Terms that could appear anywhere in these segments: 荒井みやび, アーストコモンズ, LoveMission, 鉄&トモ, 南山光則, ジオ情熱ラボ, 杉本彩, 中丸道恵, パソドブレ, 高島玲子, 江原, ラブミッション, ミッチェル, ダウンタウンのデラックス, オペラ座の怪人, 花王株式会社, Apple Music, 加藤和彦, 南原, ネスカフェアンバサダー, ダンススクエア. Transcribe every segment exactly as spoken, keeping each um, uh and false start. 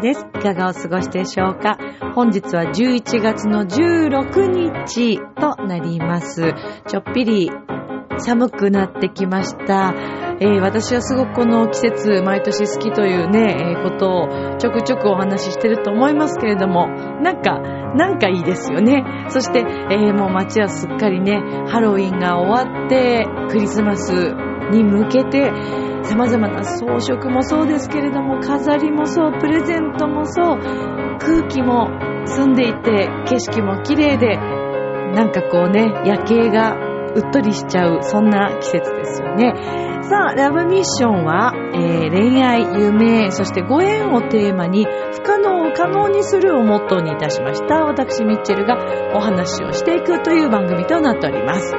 です。いかがお過ごしでしょうか。本日はじゅういちがつのじゅうろくにちとなります。ちょっぴり寒くなってきました。えー、私はすごくこの季節毎年好きというね、えー、ことをちょくちょくお話ししてると思いますけれども、なんかなんかいいですよね。そして、えー、もう街はすっかりね、ハロウィンが終わってクリスマスに向けて様々な装飾もそうですけれども、飾りもそう、プレゼントもそう、空気も澄んでいて景色も綺麗で、なんかこうね、夜景がうっとりしちゃう、そんな季節ですよね。さあ、ラブミッションは、えー、恋愛、夢、そしてご縁をテーマに、不可能を可能にするをモットーにいたしました、私ミッチェルがお話をしていくという番組となっております。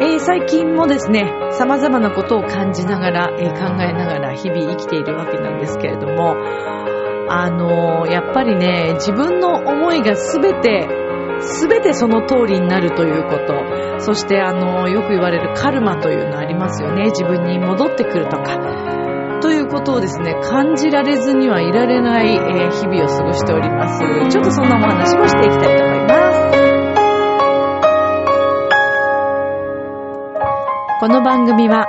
えー、最近もですね、様々なことを感じながら、えー、考えながら日々生きているわけなんですけれども、あのー、やっぱりね、自分の思いがすべてすべてその通りになるということ、そしてあのー、よく言われるカルマというのありますよね。自分に戻ってくるとかということをですね、感じられずにはいられない、えー、日々を過ごしております。ちょっとそんなお話もしていきたいと思います。この番組は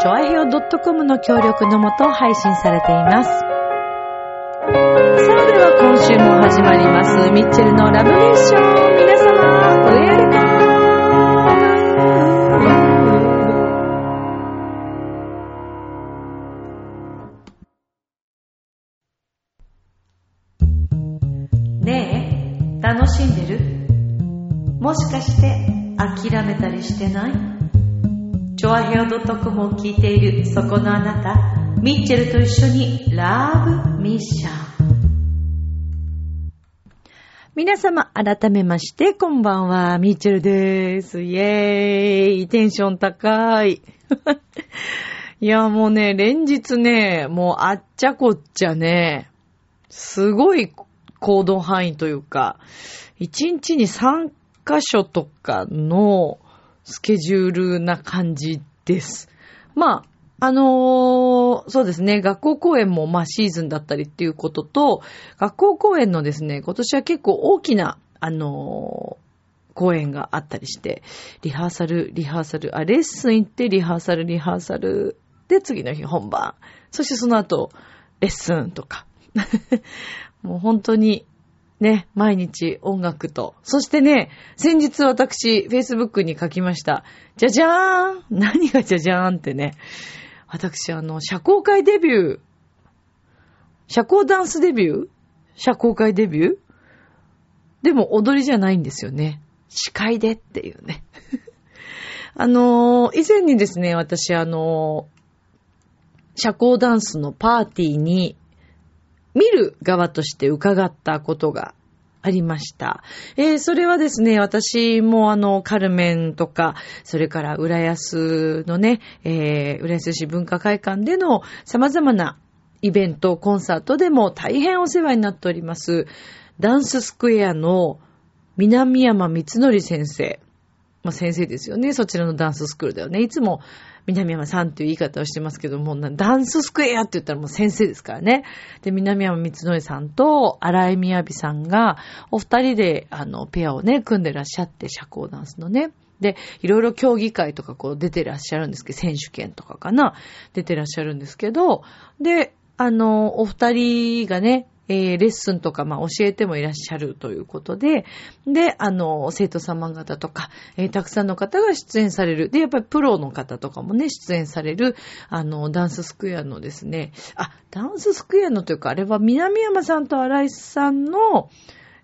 ちょあへお .com の協力のもと配信されています。さあ、では今週も始まりますミッチェルのラブミッション、皆様ウェルカム。ねえ、楽しんでる？もしかして諦めたりしてない？ちょあへお.comを聞いているそこのあなた、ミッチェルと一緒にラブミッション。皆様改めましてこんばんは、ミッチェルです。イエーイ、テンション高いいや、もうね、連日ね、もうあっちゃこっちゃね、すごい行動範囲というか、いちにちにさんかしょとかのスケジュールな感じです。まあ、あのー、そうですね、学校公演もまあシーズンだったりっていうことと、学校公演のですね、今年は結構大きな、あのー、公演があったりして、リハーサル、リハーサル、あ、レッスン行ってリハーサル、リハーサル、で、次の日本番。そしてその後、レッスンとか。もう本当に、ね、毎日音楽と。そしてね、先日私、Facebook に書きました。じゃじゃーん！何がじゃじゃーんってね。私、あの、社交界デビュー、社交ダンスデビュー、社交界デビューでも踊りじゃないんですよね。司会でっていうね。あのー、以前にですね、私、あのー、社交ダンスのパーティーに、見る側として伺ったことがありました。えー、それはですね、私もあの、カルメンとか、それから浦安のね、えー、浦安市文化会館での様々なイベント、コンサートでも大変お世話になっております。ダンススクエアの南山光則先生。まあ、先生ですよね。そちらのダンススクールだよね。いつも南山さんという言い方をしてますけども、ダンススクエアって言ったらもう先生ですからね。で、南山光則さんと荒井みやびさんがお二人であのペアをね、組んでらっしゃって、社交ダンスのね。で、いろいろ競技会とかこう出てらっしゃるんですけど、選手権とかかな、出てらっしゃるんですけど、で、あの、お二人がね、えー、レッスンとか、まあ、教えてもいらっしゃるということで、で、あの、生徒様方とか、えー、たくさんの方が出演される。で、やっぱりプロの方とかもね、出演される、あの、ダンススクエアのですね、あ、ダンススクエアのというか、あれは南山さんと荒井さんの、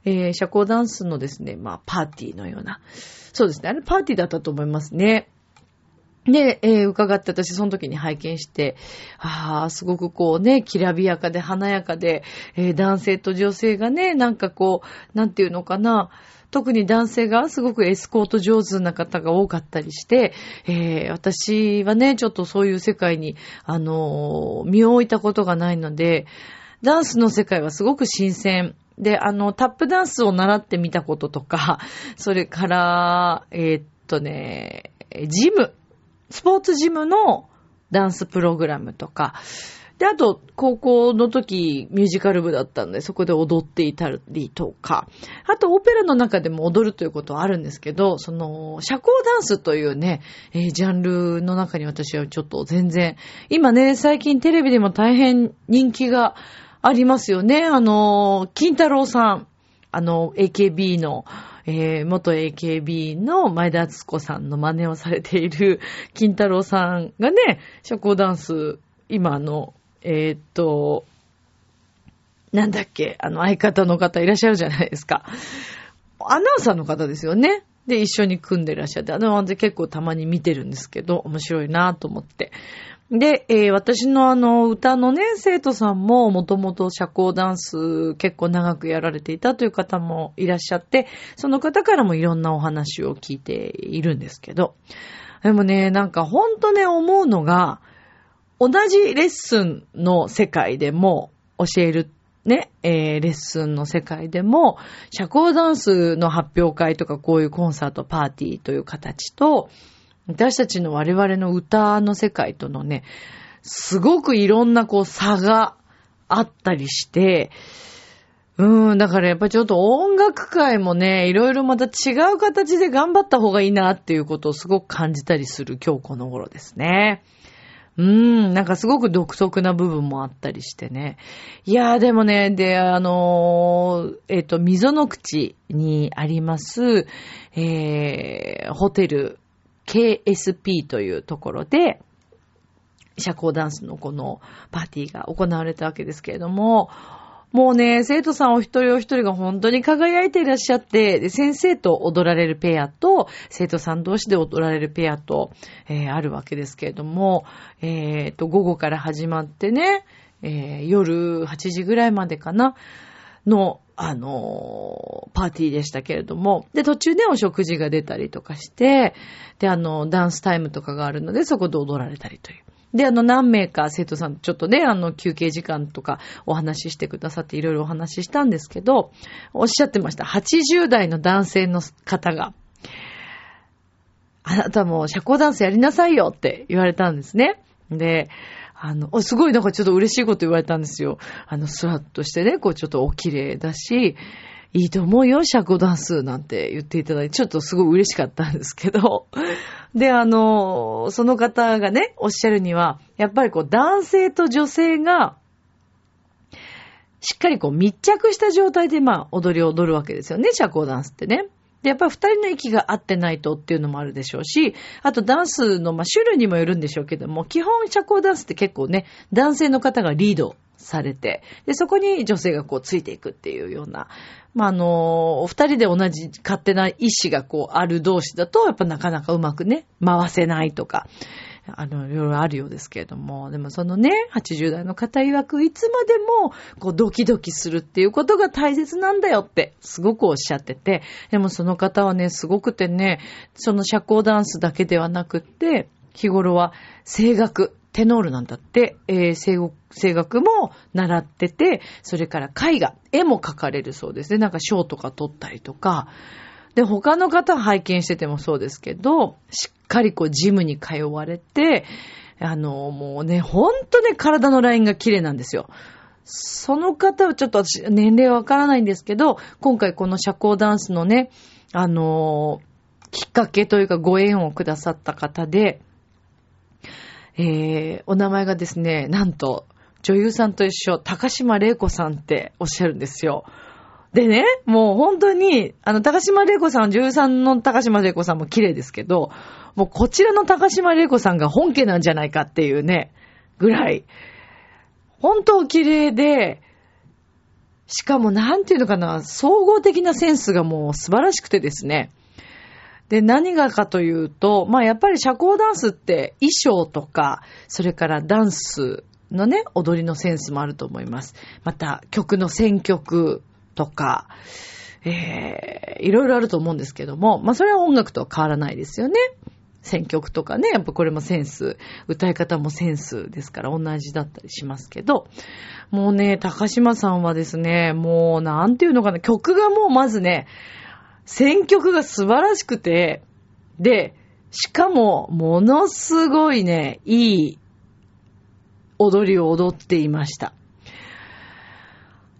えー、社交ダンスのですね、まあ、パーティーのような。そうですね、あれパーティーだったと思いますね。で、えー、伺って、私その時に拝見して、ああ、すごくこうね、きらびやかで華やかで、えー、男性と女性がね、なんかこう、なんていうのかな、特に男性がすごくエスコート上手な方が多かったりして、えー、私はね、ちょっとそういう世界に、あのー、身を置いたことがないので、ダンスの世界はすごく新鮮。で、あの、タップダンスを習ってみたこととか、それから、えー、っとね、ジム、スポーツジムのダンスプログラムとか、で、あと、高校の時、ミュージカル部だったので、そこで踊っていたりとか、あと、オペラの中でも踊るということはあるんですけど、その、社交ダンスというね、えー、ジャンルの中に私はちょっと全然、今ね、最近テレビでも大変人気が、ありますよね。あの、金太郎さん、あの、エーケービー の、えー、元 エーケービー の前田敦子さんの真似をされている金太郎さんがね、社交ダンス、今の、えー、っと、なんだっけ、あの、相方の方いらっしゃるじゃないですか。アナウンサーの方ですよね。で、一緒に組んでいらっしゃって、あの、結構たまに見てるんですけど、面白いなと思って。で、えー、私のあの歌のね、生徒さんももともと社交ダンス結構長くやられていたという方もいらっしゃって、その方からもいろんなお話を聞いているんですけど、でもね、なんかほんとね、思うのが、同じレッスンの世界でも教えるね、えー、レッスンの世界でも、社交ダンスの発表会とかこういうコンサート、パーティーという形と、私たちの我々の歌の世界とのね、すごくいろんなこう差があったりして、うーん、だからやっぱりちょっと音楽界もね、いろいろまた違う形で頑張った方がいいなっていうことをすごく感じたりする今日この頃ですね。うーん、なんかすごく独特な部分もあったりしてね。いやーでもね、で、あのー、えっと、溝の口にあります、えー、ホテル、ケーエスピー というところで社交ダンスのこのパーティーが行われたわけですけれども、もうね、生徒さんお一人お一人が本当に輝いていらっしゃって、で、先生と踊られるペアと生徒さん同士で踊られるペアと、えー、あるわけですけれども、えーと午後から始まってね、えー、夜はちじぐらいまでかなのあのー、パーティーでしたけれども、で、途中でお食事が出たりとかして、で、あの、ダンスタイムとかがあるので、そこで踊られたりという。で、あの、何名か生徒さん、ちょっとね、あの、休憩時間とかお話ししてくださって、いろいろお話ししたんですけど、おっしゃってました。はちじゅう代の男性の方が、あなたも社交ダンスやりなさいよって言われたんですね。で、あの、すごいなんかちょっと嬉しいこと言われたんですよ。あの、スラッとしてね、こうちょっとお綺麗だし、いいと思うよ、社交ダンスなんて言っていただいて、ちょっとすごい嬉しかったんですけど。で、あの、その方がね、おっしゃるには、やっぱりこう男性と女性が、しっかりこう密着した状態でまあ踊りを踊るわけですよね、社交ダンスってね。で、やっぱり二人の息が合ってないとっていうのもあるでしょうし、あとダンスの、まあ、種類にもよるんでしょうけども、基本社交ダンスって結構ね、男性の方がリードされて、で、そこに女性がこうついていくっていうような、まあ、あの、お二人で同じ勝手な意思がこうある同士だと、やっぱなかなかうまくね、回せないとか、あの、いろいろあるようですけれども、でもそのね、はちじゅう代の方曰く、いつまでも、こう、ドキドキするっていうことが大切なんだよって、すごくおっしゃってて、でもその方はね、すごくてね、その社交ダンスだけではなくって、日頃は声楽、テノールなんだって、えー、声楽も習ってて、それから絵画、絵も描かれるそうですね、なんか賞とか取ったりとか、で、他の方拝見しててもそうですけど、しっかりこうジムに通われて、あの、もうね、ほんとね、体のラインが綺麗なんですよ。その方はちょっと私、年齢わからないんですけど、今回この社交ダンスのね、あの、きっかけというかご縁をくださった方で、えー、お名前がですね、なんと、女優さんと一緒、高島玲子さんっておっしゃるんですよ。でね、もう本当に、あの、高島玲子さん、女優さんの高島玲子さんも綺麗ですけど、もうこちらの高島玲子さんが本家なんじゃないかっていうね、ぐらい、本当綺麗で、しかもなんていうのかな、総合的なセンスがもう素晴らしくてですね。で、何がかというと、まあやっぱり社交ダンスって衣装とか、それからダンスのね、踊りのセンスもあると思います。また、曲の選曲、とか、えー、いろいろあると思うんですけども、まあそれは音楽とは変わらないですよね。選曲とかね、やっぱこれもセンス、歌い方もセンスですから同じだったりしますけど、もうね、高島さんはですね、もうなんていうのかな、曲がもうまずね、選曲が素晴らしくて、で、しかもものすごいね、いい踊りを踊っていました。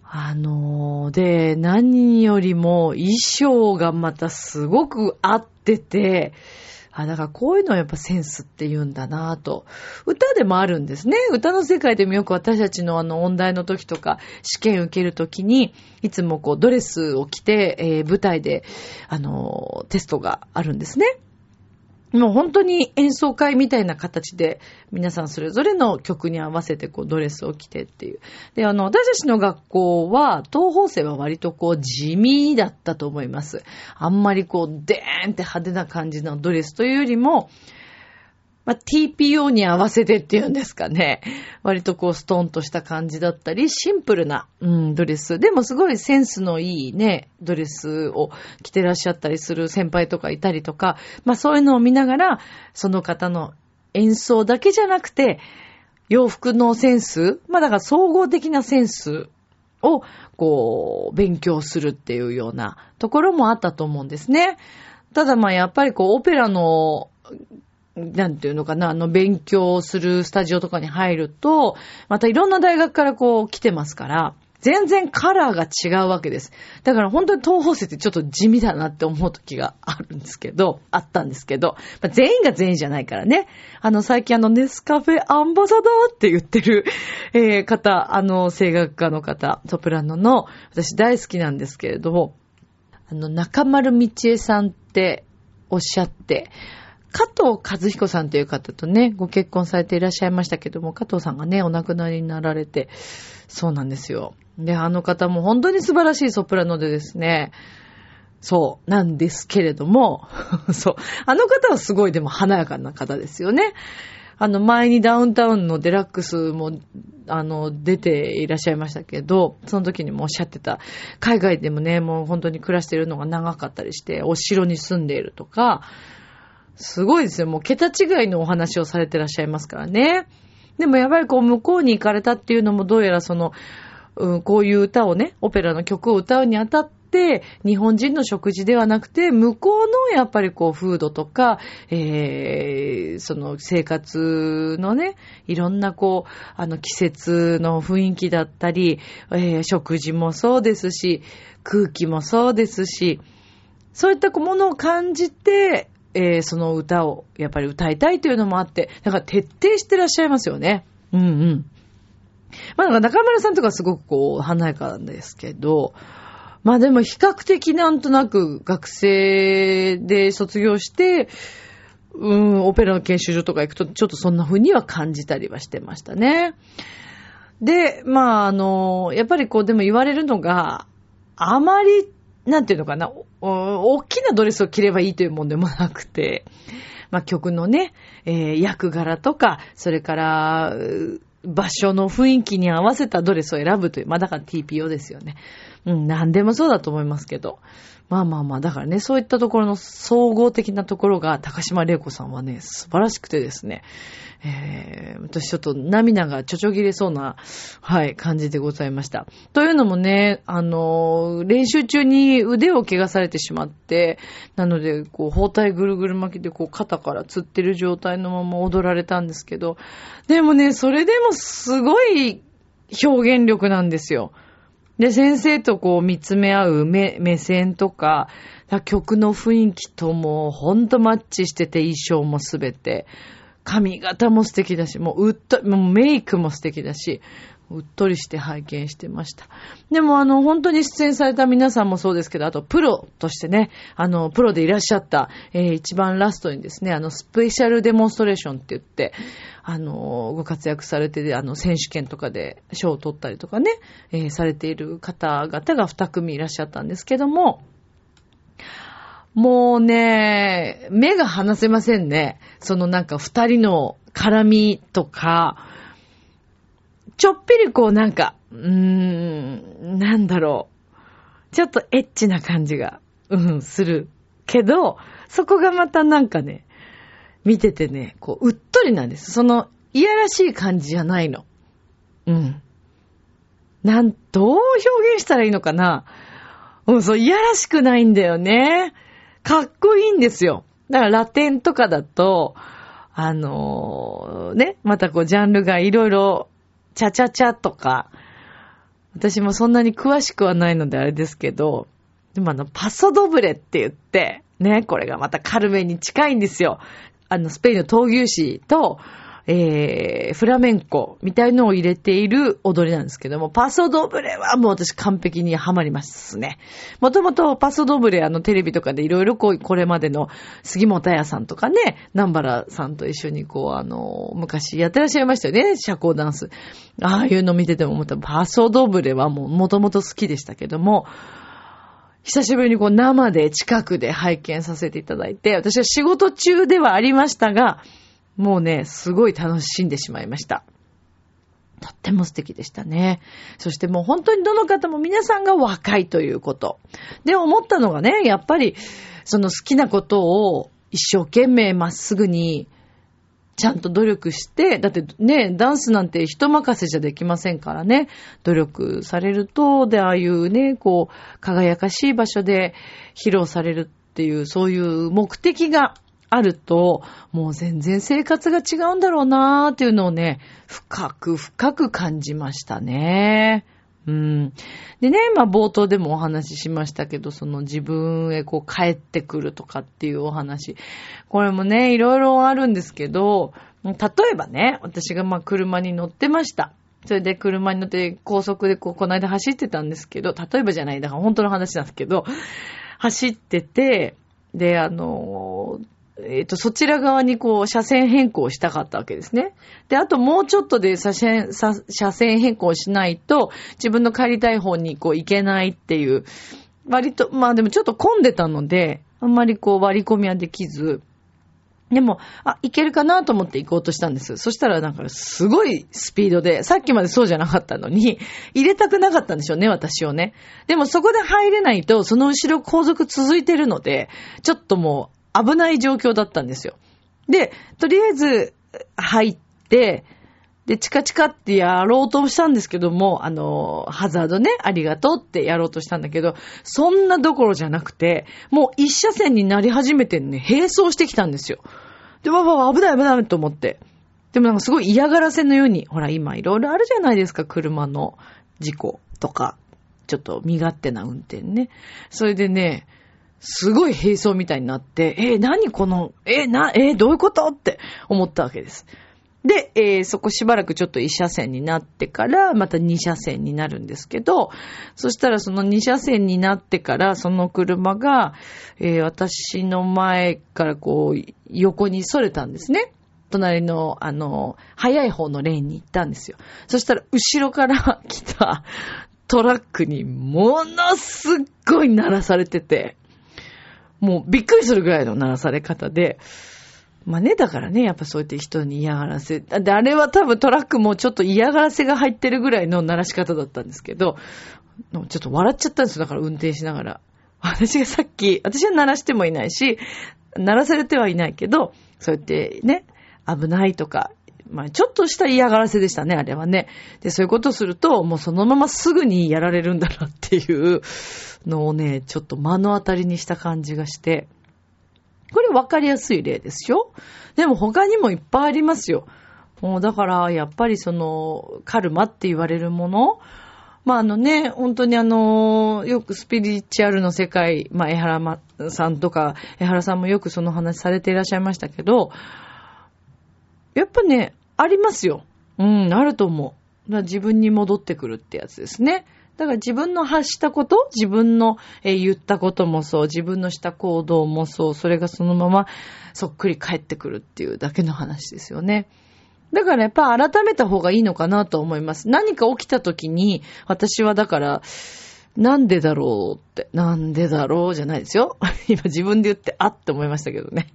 あのー、で、何よりも衣装がまたすごく合ってて、あ、だからこういうのはやっぱセンスって言うんだなぁと。歌でもあるんですね。歌の世界でもよく私たちのあの音大の時とか試験受ける時にいつもこうドレスを着て、えー、舞台であのー、テストがあるんですね。もう本当に演奏会みたいな形で皆さんそれぞれの曲に合わせてこうドレスを着てっていう。で、あの、私たちの学校は東方生は割とこう地味だったと思います。あんまりこうデーンって派手な感じのドレスというよりも、まあ、ティーピーオー に合わせてっていうんですかね。割とこうストンとした感じだったり、シンプルな、うん、ドレス。でもすごいセンスのいいね、ドレスを着てらっしゃったりする先輩とかいたりとか、まあそういうのを見ながら、その方の演奏だけじゃなくて、洋服のセンス、まあだから総合的なセンスをこう勉強するっていうようなところもあったと思うんですね。ただまあやっぱりこうオペラのなんていうのかな、あの勉強するスタジオとかに入ると、またいろんな大学からこう来てますから、全然カラーが違うわけです。だから本当に東方生ってちょっと地味だなって思う時があるんですけど、あったんですけど、まあ、全員が全員じゃないからね。あの最近あのネスカフェアンバサダーって言ってる、えー、方、あの声楽家の方、ソプラノの、私大好きなんですけれども、あの中丸道恵さんっておっしゃって、加藤和彦さんという方とね、ご結婚されていらっしゃいましたけども、加藤さんがね、お亡くなりになられて、そうなんですよ。で、あの方も本当に素晴らしいソプラノでですね、そう、なんですけれども、そう、あの方はすごいでも華やかな方ですよね。あの、前にダウンタウンのデラックスも、あの、出ていらっしゃいましたけど、その時にもおっしゃってた、海外でもね、もう本当に暮らしているのが長かったりして、お城に住んでいるとか、すごいですよ。もう桁違いのお話をされてらっしゃいますからね。でもやばいこう向こうに行かれたっていうのもどうやらその、うん、こういう歌をね、オペラの曲を歌うにあたって日本人の食事ではなくて向こうのやっぱりこうフードとか、えー、その生活のね、いろんなこうあの季節の雰囲気だったり、えー、食事もそうですし、空気もそうですし、そういったものを感じて。えー、その歌をやっぱり歌いたいというのもあって、だから徹底してらっしゃいますよね。うんうん。まあなんか中村さんとかすごくこう華やかなんですけど、まあでも比較的なんとなく学生で卒業して、うん、オペラの研修所とか行くとちょっとそんな風には感じたりはしてましたね。で、まああの、やっぱりこうでも言われるのが、あまり、なんていうのかな、大きなドレスを着ればいいというもんでもなくて、まあ、曲のね、えー、役柄とか、それから、場所の雰囲気に合わせたドレスを選ぶという、まあ、だから ティーピーオー ですよね。うん、なんでもそうだと思いますけど。まあまあまあ、だからね、そういったところの総合的なところが、高島玲子さんはね、素晴らしくてですね、えー、私ちょっと涙がちょちょぎれそうな、はい、感じでございました。というのもね、あの、練習中に腕を怪我されてしまって、なので、こう、包帯ぐるぐる巻きで、こう、肩からつってる状態のまま踊られたんですけど、でもね、それでも、すごい表現力なんですよ。で、先生とこう見つめ合う 目, 目線とか、曲の雰囲気ともほんとマッチしてて、衣装もすべて。髪型も素敵だし、もううっと、もうメイクも素敵だし、うっとりして拝見してました。でもあの、本当に出演された皆さんもそうですけど、あとプロとしてね、あの、プロでいらっしゃった、えー、一番ラストにですね、あの、スペシャルデモンストレーションって言って、あの、ご活躍されて、あの、選手権とかで賞を取ったりとかね、えー、されている方々が二組いらっしゃったんですけども、もうね、目が離せませんね。そのなんか二人の絡みとか、ちょっぴりこうなんか、うーん、なんだろう。ちょっとエッチな感じが、うん、するけど、そこがまたなんかね、見ててね、こう、うっとりなんです。その、いやらしい感じじゃないの。うん。なん、どう表現したらいいのかな。うん、そう、いやらしくないんだよね。かっこいいんですよ。だから、ラテンとかだと、あのー、ね、またこう、ジャンルがいろいろ、チャチャチャとか、私もそんなに詳しくはないのであれですけど、でもあの、パソドブレって言って、ね、これがまたカルメンに近いんですよ。あの、スペインの闘牛士と、えー、フラメンコみたいのを入れている踊りなんですけども、パソドブレはもう私完璧にハマりますね。もともとパソドブレ、あのテレビとかでいろいろこう、これまでの杉本彩さんとかね、南原さんと一緒にこう、あの、昔やってらっしゃいましたよね、社交ダンス。ああいうの見てても、パソドブレはもうもともと好きでしたけども、久しぶりにこう生で近くで拝見させていただいて、私は仕事中ではありましたが、もうね、すごい楽しんでしまいました。とっても素敵でしたね。そしてもう本当にどの方も皆さんが若いということ。で、思ったのがね、やっぱり、その好きなことを一生懸命まっすぐに、ちゃんと努力して、だってね、ダンスなんて人任せじゃできませんからね、努力されると、で、ああいうね、こう、輝かしい場所で披露されるっていう、そういう目的が、あると、もう全然生活が違うんだろうなーっていうのをね、深く深く感じましたね。うん。でね、まあ冒頭でもお話ししましたけど、その自分へこう帰ってくるとかっていうお話。これもね、いろいろあるんですけど、例えばね、私がまあ車に乗ってました。それで車に乗って高速でこう、この間走ってたんですけど、例えばじゃない、だから本当の話なんですけど、走ってて、で、あのー、えっと、そちら側にこう、車線変更したかったわけですね。で、あともうちょっとで車線、車線変更しないと、自分の帰りたい方にこう、行けないっていう、割と、まあでもちょっと混んでたので、あんまりこう、割り込みはできず、でも、あ、行けるかなと思って行こうとしたんです。そしたらなんか、すごいスピードで、さっきまでそうじゃなかったのに、入れたくなかったんでしょうね、私をね。でもそこで入れないと、その後ろ後続続いてるので、ちょっともう、危ない状況だったんですよ。で、とりあえず入って、で、チカチカってやろうとしたんですけども、あの、ハザードね、ありがとうってやろうとしたんだけど、そんなどころじゃなくて、もう一車線になり始めてね、並走してきたんですよ。で、わわわ、危ない危ないと思って。でもなんかすごい嫌がらせのように、ほら今いろいろあるじゃないですか、車の事故とか、ちょっと身勝手な運転ね。それでね、すごい並走みたいになって、えー、何この、えー、な、えー、どういうことって思ったわけです。で、えー、そこしばらくちょっといち車線になってから、またに車線になるんですけど、そしたらそのに車線になってから、その車が、えー、私の前からこう、横に逸れたんですね。隣の、あの、速い方のレーンに行ったんですよ。そしたら、後ろから来たトラックにものすっごい鳴らされてて、もうびっくりするぐらいの鳴らされ方で。まあね、だからね、やっぱそうやって人に嫌がらせ。で、あれは多分トラックもちょっと嫌がらせが入ってるぐらいの鳴らし方だったんですけど、ちょっと笑っちゃったんですよ。だから運転しながら。私がさっき、私は鳴らしてもいないし、鳴らされてはいないけど、そうやってね、危ないとか、まあちょっとした嫌がらせでしたね、あれはね。で、そういうことをすると、もうそのまますぐにやられるんだなっていうのをね、ちょっと目の当たりにした感じがして。これ分かりやすい例ですよ。でも他にもいっぱいありますよ。もうだから、やっぱりその、カルマって言われるもの、まああのね、本当にあの、よくスピリチュアルの世界、まあ江原さんとか、江原さんもよくその話されていらっしゃいましたけど、やっぱね、ありますよ。うん、あると思う。だから自分に戻ってくるってやつですね。だから自分の発したこと、自分の言ったこともそう、自分のした行動もそう、それがそのままそっくり返ってくるっていうだけの話ですよね。だからやっぱ改めた方がいいのかなと思います。何か起きた時に、私はだから、なんでだろうって、なんでだろうじゃないですよ。今自分で言って、あって思いましたけどね。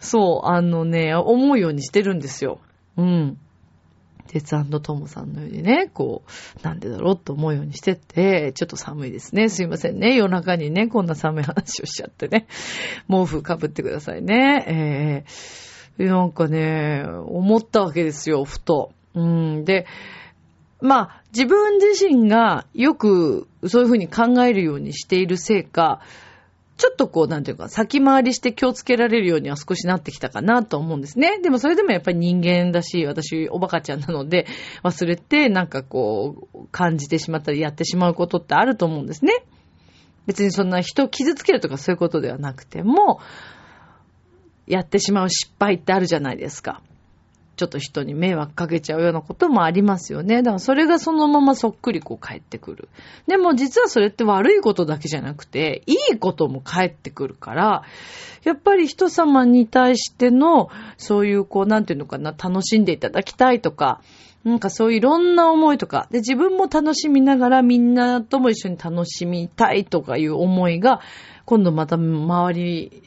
そう、あのね、思うようにしてるんですよ。うん。鉄&トモさんのようにね、こう、なんでだろうと思うようにしてて、ちょっと寒いですね。すいませんね。夜中にね、こんな寒い話をしちゃってね。毛布かぶってくださいね。えー、なんかね、思ったわけですよ、ふと。うん、で、まあ、自分自身がよくそういうふうに考えるようにしているせいか、ちょっとこう、なんていうか、先回りして気をつけられるようには少しなってきたかなと思うんですね。でもそれでもやっぱり人間だし、私、おバカちゃんなので、忘れて、なんかこう、感じてしまったり、やってしまうことってあると思うんですね。別にそんな人を傷つけるとかそういうことではなくても、やってしまう失敗ってあるじゃないですか。ちょっと人に迷惑かけちゃうようなこともありますよね。だからそれがそのままそっくりこう返ってくる。でも実はそれって悪いことだけじゃなくて、いいことも返ってくるから、やっぱり人様に対しての、そういうこう、なんていうのかな、楽しんでいただきたいとか、なんかそういういろんな思いとか、で自分も楽しみながらみんなとも一緒に楽しみたいとかいう思いが、今度また周り、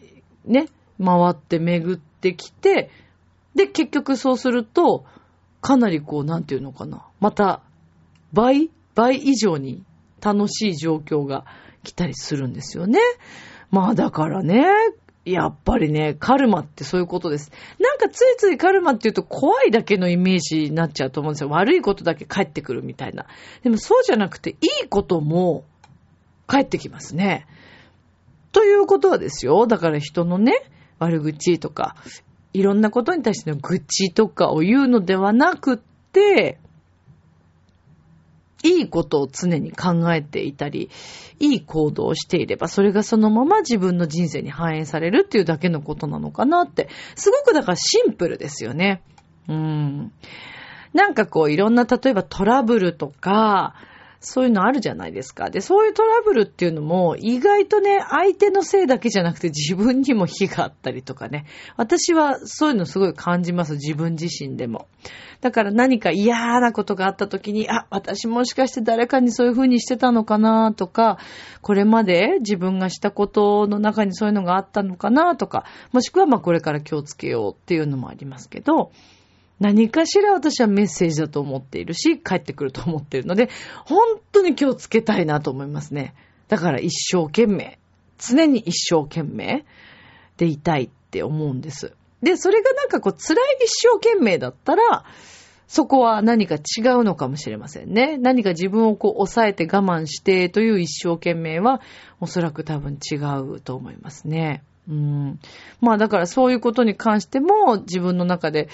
ね、回って巡ってきて、で、結局そうすると、かなりこう、なんていうのかな。また、倍、倍以上に楽しい状況が来たりするんですよね。まあだからね、やっぱりね、カルマってそういうことです。なんかついついカルマっていうと怖いだけのイメージになっちゃうと思うんですよ。悪いことだけ返ってくるみたいな。でもそうじゃなくて、いいことも返ってきますね。ということはですよ。だから人のね、悪口とか、いろんなことに対しての愚痴とかを言うのではなくって、いいことを常に考えていたり、いい行動をしていれば、それがそのまま自分の人生に反映されるっていうだけのことなのかなって、すごくだからシンプルですよね。うん。なんかこういろんな、例えばトラブルとか、そういうのあるじゃないですか。で、そういうトラブルっていうのも意外とね、相手のせいだけじゃなくて自分にも非があったりとかね。私はそういうのすごい感じます。自分自身でも。だから何か嫌なことがあった時に、あ、私もしかして誰かにそういう風にしてたのかなとか、これまで自分がしたことの中にそういうのがあったのかなとか、もしくはまあこれから気をつけようっていうのもありますけど、何かしら私はメッセージだと思っているし、帰ってくると思っているので、本当に気をつけたいなと思いますね。だから一生懸命、常に一生懸命でいたいって思うんです。で、それがなんかこう辛い一生懸命だったら、そこは何か違うのかもしれませんね。何か自分をこう抑えて我慢してという一生懸命は、おそらく多分違うと思いますね。うん。まあだからそういうことに関しても自分の中で、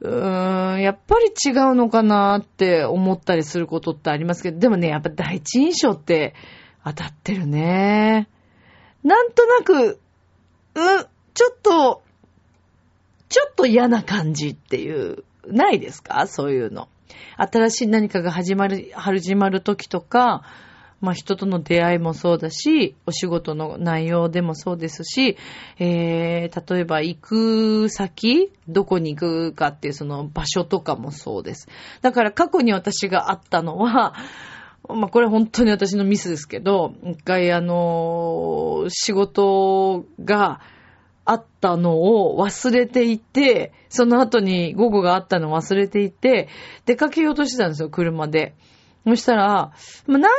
うーん、やっぱり違うのかなって思ったりすることってありますけど、でもね、やっぱ第一印象って当たってるね。なんとなく、うん、ちょっと、ちょっと嫌な感じっていう、ないですか？そういうの。新しい何かが始まる、始まる時とか、まあ人との出会いもそうだし、お仕事の内容でもそうですし、えー、例えば行く先、どこに行くかっていうその場所とかもそうです。だから過去に私があったのは、まあこれ本当に私のミスですけど、一回あの、仕事があったのを忘れていて、その後に午後があったのを忘れていて、出かけようとしてたんですよ、車で。そしたら、なんとな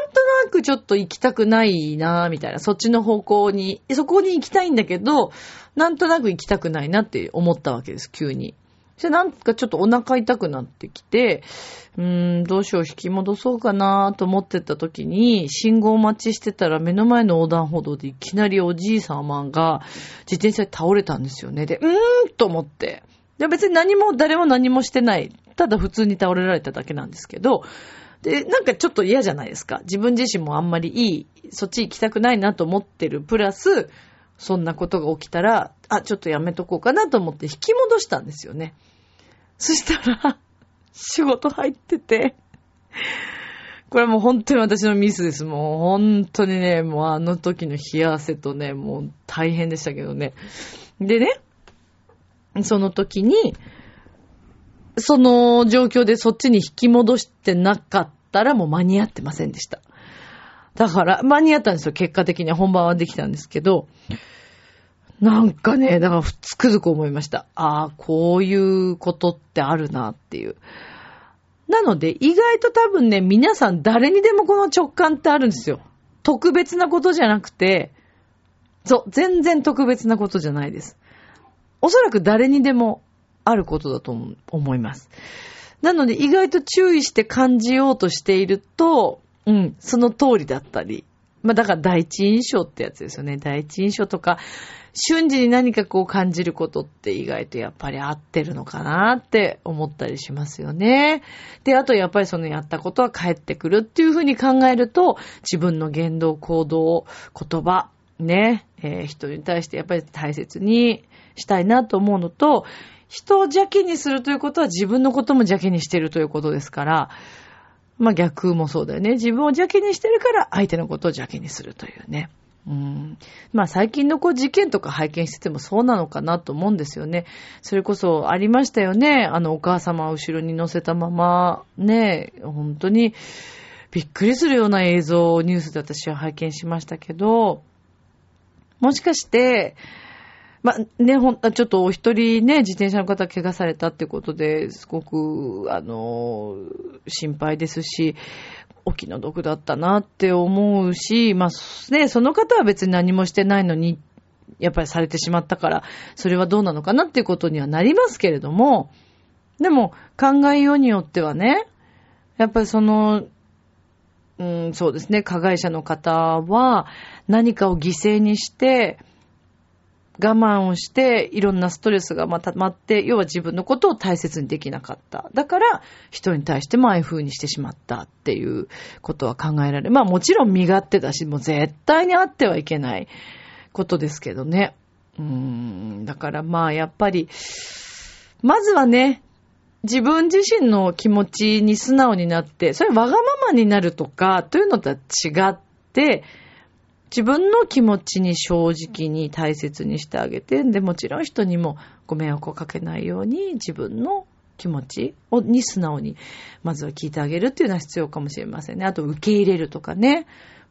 くちょっと行きたくないなみたいな、そっちの方向に、そこに行きたいんだけど、なんとなく行きたくないなって思ったわけです、急に。それなんかちょっとお腹痛くなってきて、うーん、どうしよう、引き戻そうかなと思ってた時に、信号待ちしてたら目の前の横断歩道でいきなりおじいさまが自転車で倒れたんですよね。で、うーんと思って。で、別に何も、誰も何もしてない。ただ普通に倒れられただけなんですけど、で、なんかちょっと嫌じゃないですか。自分自身もあんまりいい、そっち行きたくないなと思ってる。プラス、そんなことが起きたら、あ、ちょっとやめとこうかなと思って引き戻したんですよね。そしたら、仕事入ってて、これもう本当に私のミスです。もう本当にね、もうあの時の冷や汗とね、もう大変でしたけどね。でね、その時に、その状況でそっちに引き戻してなかったらもう間に合ってませんでした。だから間に合ったんですよ。結果的には本番はできたんですけど、なんかね、だからつくづく思いました。ああ、こういうことってあるなっていう。なので意外と多分ね、皆さん誰にでもこの直感ってあるんですよ。特別なことじゃなくて、そう、全然特別なことじゃないです。おそらく誰にでもあることだと思います。なので意外と注意して感じようとしていると、うん、その通りだったり、まあだから第一印象ってやつですよね。第一印象とか、瞬時に何かこう感じることって意外とやっぱり合ってるのかなって思ったりしますよね。で、あとやっぱりそのやったことは返ってくるっていうふうに考えると、自分の言動、行動、言葉、ね、えー、人に対してやっぱり大切にしたいなと思うのと、人を邪気にするということは自分のことも邪気にしているということですから、まあ逆もそうだよね。自分を邪気にしてるから相手のことを邪気にするというね。うん。まあ最近のこう事件とか拝見しててもそうなのかなと思うんですよね。それこそありましたよね。あのお母様を後ろに乗せたままね、本当にびっくりするような映像をニュースで私は拝見しましたけど、もしかして、まあ、ね、ほん、ちょっとお一人ね、自転車の方怪我されたってことですごく、あの、心配ですし、お気の毒だったなって思うし、まあ、ね、その方は別に何もしてないのに、やっぱりされてしまったから、それはどうなのかなっていうことにはなりますけれども、でも、考えようによってはね、やっぱりその、うん、そうですね、加害者の方は何かを犠牲にして、我慢をしていろんなストレスがまた溜まって、要は自分のことを大切にできなかった。だから人に対してもああいう風にしてしまったっていうことは考えられる。まあもちろん身勝手だし、もう絶対にあってはいけないことですけどね。うーん、だからまあやっぱり、まずはね、自分自身の気持ちに素直になって、それわがままになるとかというのとは違って、自分の気持ちに正直に大切にしてあげて、で、もちろん人にもご迷惑をかけないように自分の気持ちをに素直にまずは聞いてあげるっていうのは必要かもしれませんね。あと受け入れるとかね、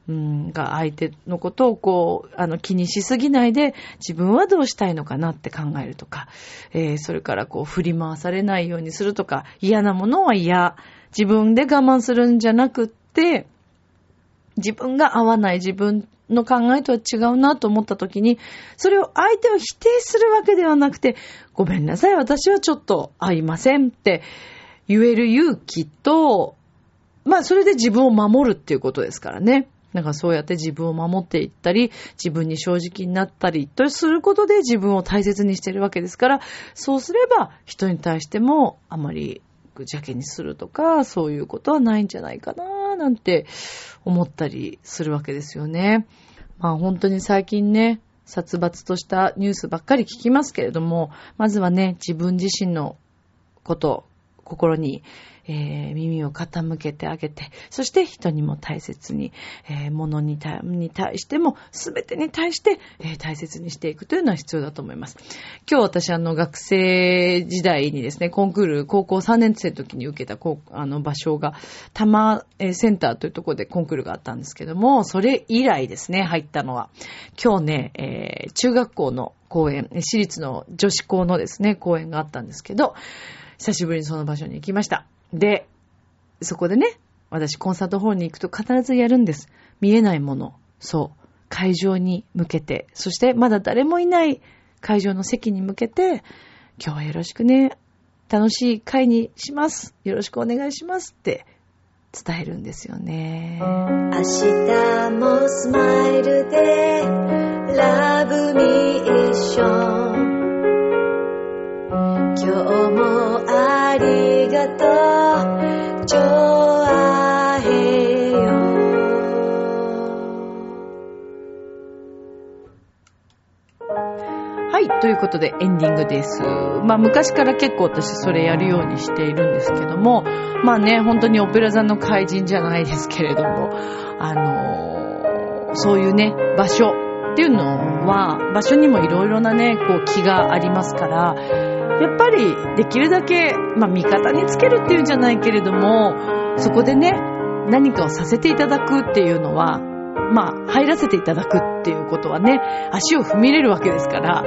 うん、が相手のことをこうあの気にしすぎないで自分はどうしたいのかなって考えるとか、えー、それからこう振り回されないようにするとか、嫌なものは嫌、自分で我慢するんじゃなくって、自分が合わない自分の考えとは違うなと思った時に、それを相手を否定するわけではなくて、ごめんなさい、私はちょっと合いませんって言える勇気と、まあそれで自分を守るっていうことですからね。なんかそうやって自分を守っていったり、自分に正直になったりとすることで自分を大切にしているわけですから、そうすれば人に対してもあまり邪気にするとか、そういうことはないんじゃないかな。なんて思ったりするわけですよね。まあ本当に最近ね、殺伐としたニュースばっかり聞きますけれども、まずはね、自分自身のこと、心に、えー、耳を傾けてあげて、そして人にも大切に、えー、物に対、に対しても、すべてに対して、えー、大切にしていくというのは必要だと思います。今日私あの学生時代にですね、コンクール、高校さんねん生の時に受けたこうあの場所が、多摩センターというところでコンクールがあったんですけども、それ以来ですね、入ったのは。今日ね、えー、中学校の公演、私立の女子校のですね、公演があったんですけど、久しぶりにその場所に行きました。で、そこでね、私コンサートホールに行くと必ずやるんです。見えないもの。そう。会場に向けて、そしてまだ誰もいない会場の席に向けて、今日はよろしくね。楽しい会にします。よろしくお願いしますって伝えるんですよね。明日もスマイルで LoveMission、今日もありがとうジョアヘヨ。はい、ということでエンディングです。まあ昔から結構私それやるようにしているんですけども、まあね、本当にオペラ座の怪人じゃないですけれども、あのー、そういうね、場所っていうのは、場所にもいろいろなね、こう気がありますから、やっぱりできるだけ、まあ、味方につけるっていうんじゃないけれども、そこでね、何かをさせていただくっていうのは、まあ入らせていただくっていうことはね、足を踏み入れるわけですから、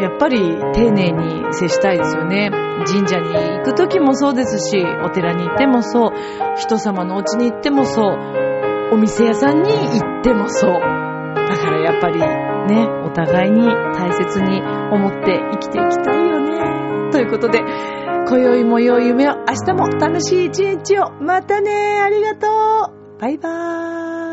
やっぱり丁寧に接したいですよね。神社に行く時もそうですし、お寺に行ってもそう、人様のお家に行ってもそう、お店屋さんに行ってもそう。だからやっぱりね、お互いに大切に思って生きていきたいよね。ということで、今宵も良い夢を、明日も楽しい一日を。またね、ありがとう、バイバーイ。